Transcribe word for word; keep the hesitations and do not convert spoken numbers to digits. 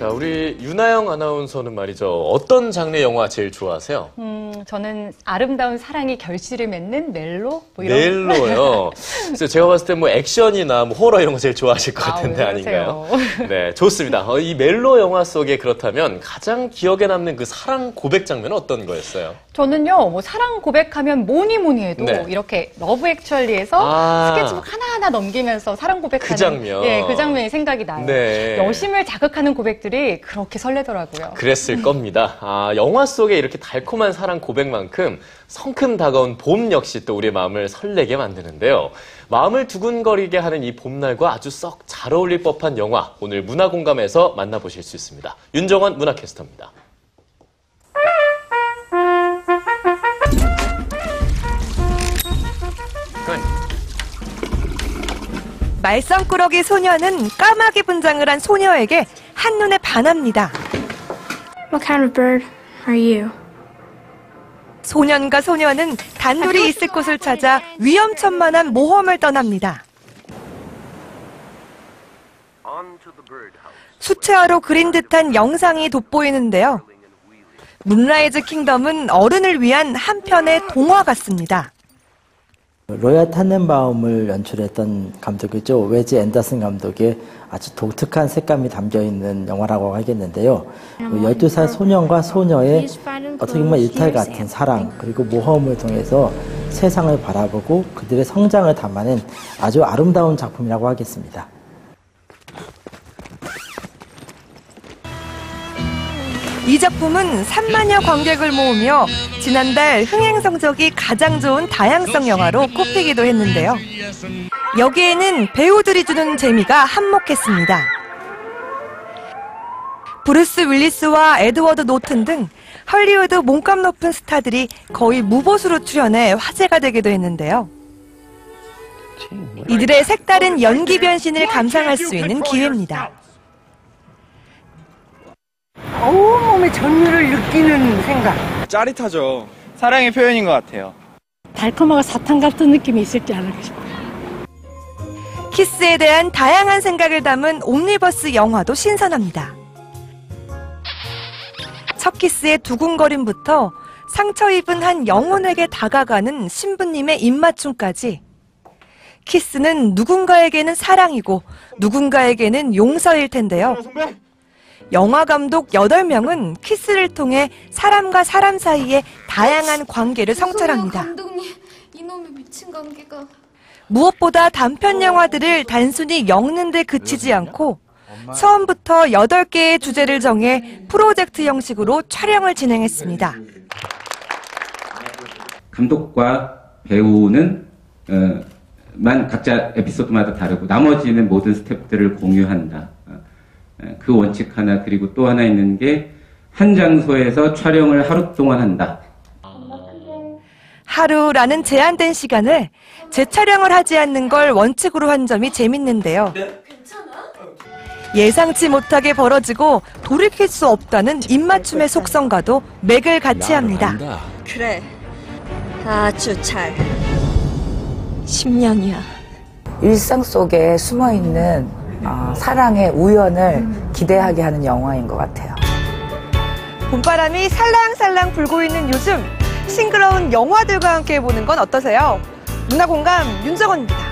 자, 우리 유나영 아나운서는 말이죠. 어떤 장르 영화 제일 좋아하세요? 음, 저는 아름다운 사랑이 결실을 맺는 멜로? 뭐 이런 멜로요. 그래서 제가 봤을 때 뭐 액션이나 뭐 호러 이런 거 제일 좋아하실 것 같은데 아, 아닌가요? 네, 좋습니다. 어, 이 멜로 영화 속에 그렇다면 가장 기억에 남는 그 사랑 고백 장면은 어떤 거였어요? 저는요, 뭐 사랑 고백하면 뭐니 뭐니 해도 네. 이렇게 러브 액츄얼리에서 아, 스케치북 하나하나 넘기면서 사랑 고백하는 그 장면. 네, 그 장면이 생각이 나요. 네. 여심을 자극하는 고백들이 그렇게 설레더라고요. 그랬을 겁니다. 아, 영화 속에 이렇게 달콤한 사랑 고백만큼 성큼 다가온 봄 역시 또 우리의 마음을 설레게 만드는데요. 마음을 두근거리게 하는 이 봄날과 아주 썩 잘 어울릴 법한 영화, 오늘 문화 공감에서 만나보실 수 있습니다. 윤정원 문화캐스터입니다. 말썽꾸러기 소녀는 까마귀 분장을 한 소녀에게 한눈에 반합니다. What kind of bird are you? 소년과 소녀는 단둘이 있을 곳을 찾아 위험천만한 모험을 떠납니다. 수채화로 그린 듯한 영상이 돋보이는데요. 문라이즈 킹덤은 어른을 위한 한 편의 동화 같습니다. 로얄 탄넨바움을 연출했던 감독이죠. 웨스 앤더슨 감독의 아주 독특한 색감이 담겨있는 영화라고 하겠는데요. 열두 살 소년과 소녀의 어떻게 보면 일탈 같은 사랑 그리고 모험을 통해서 세상을 바라보고 그들의 성장을 담아낸 아주 아름다운 작품이라고 하겠습니다. 이 작품은 삼만여 관객을 모으며 지난달 흥행 성적이 가장 좋은 다양성 영화로 꼽히기도 했는데요. 여기에는 배우들이 주는 재미가 한몫했습니다. 브루스 윌리스와 에드워드 노튼 등 할리우드 몸값 높은 스타들이 거의 무보수로 출연해 화제가 되기도 했는데요. 이들의 색다른 연기 변신을 감상할 수 있는 기회입니다. 온몸의 전율을 느끼는 생각. 짜릿하죠. 사랑의 표현인 것 같아요. 달콤하고 사탕 같은 느낌이 있을지 않을까 싶어요. 키스에 대한 다양한 생각을 담은 옴니버스 영화도 신선합니다. 첫 키스의 두근거림부터 상처 입은 한 영혼에게 다가가는 신부님의 입맞춤까지. 키스는 누군가에게는 사랑이고 누군가에게는 용서일 텐데요. 영화감독 여덟 명은 키스를 통해 사람과 사람 사이의 다양한 관계를 성찰합니다. 감독님, 이놈의 미친 관계가... 무엇보다 단편 영화들을 단순히 엮는 데 그치지 않고 처음부터 여덟 개의 주제를 정해 프로젝트 형식으로 촬영을 진행했습니다. 감독과 배우는 어, 만 각자 에피소드마다 다르고 나머지는 모든 스태프들을 공유한다. 그 원칙 하나, 그리고 또 하나 있는 게 한 장소에서 촬영을 하루 동안 한다. 하루라는 제한된 시간을 재촬영을 하지 않는 걸 원칙으로 한 점이 재밌는데요. 예상치 못하게 벌어지고 돌이킬 수 없다는 입맞춤의 속성과도 맥을 같이 합니다. 그래, 아주 잘. 십 년이야. 일상 속에 숨어있는 어, 사랑의 우연을 기대하게 하는 영화인 것 같아요. 봄바람이 살랑살랑 불고 있는 요즘 싱그러운 영화들과 함께 보는 건 어떠세요? 문화 공감 윤정원입니다.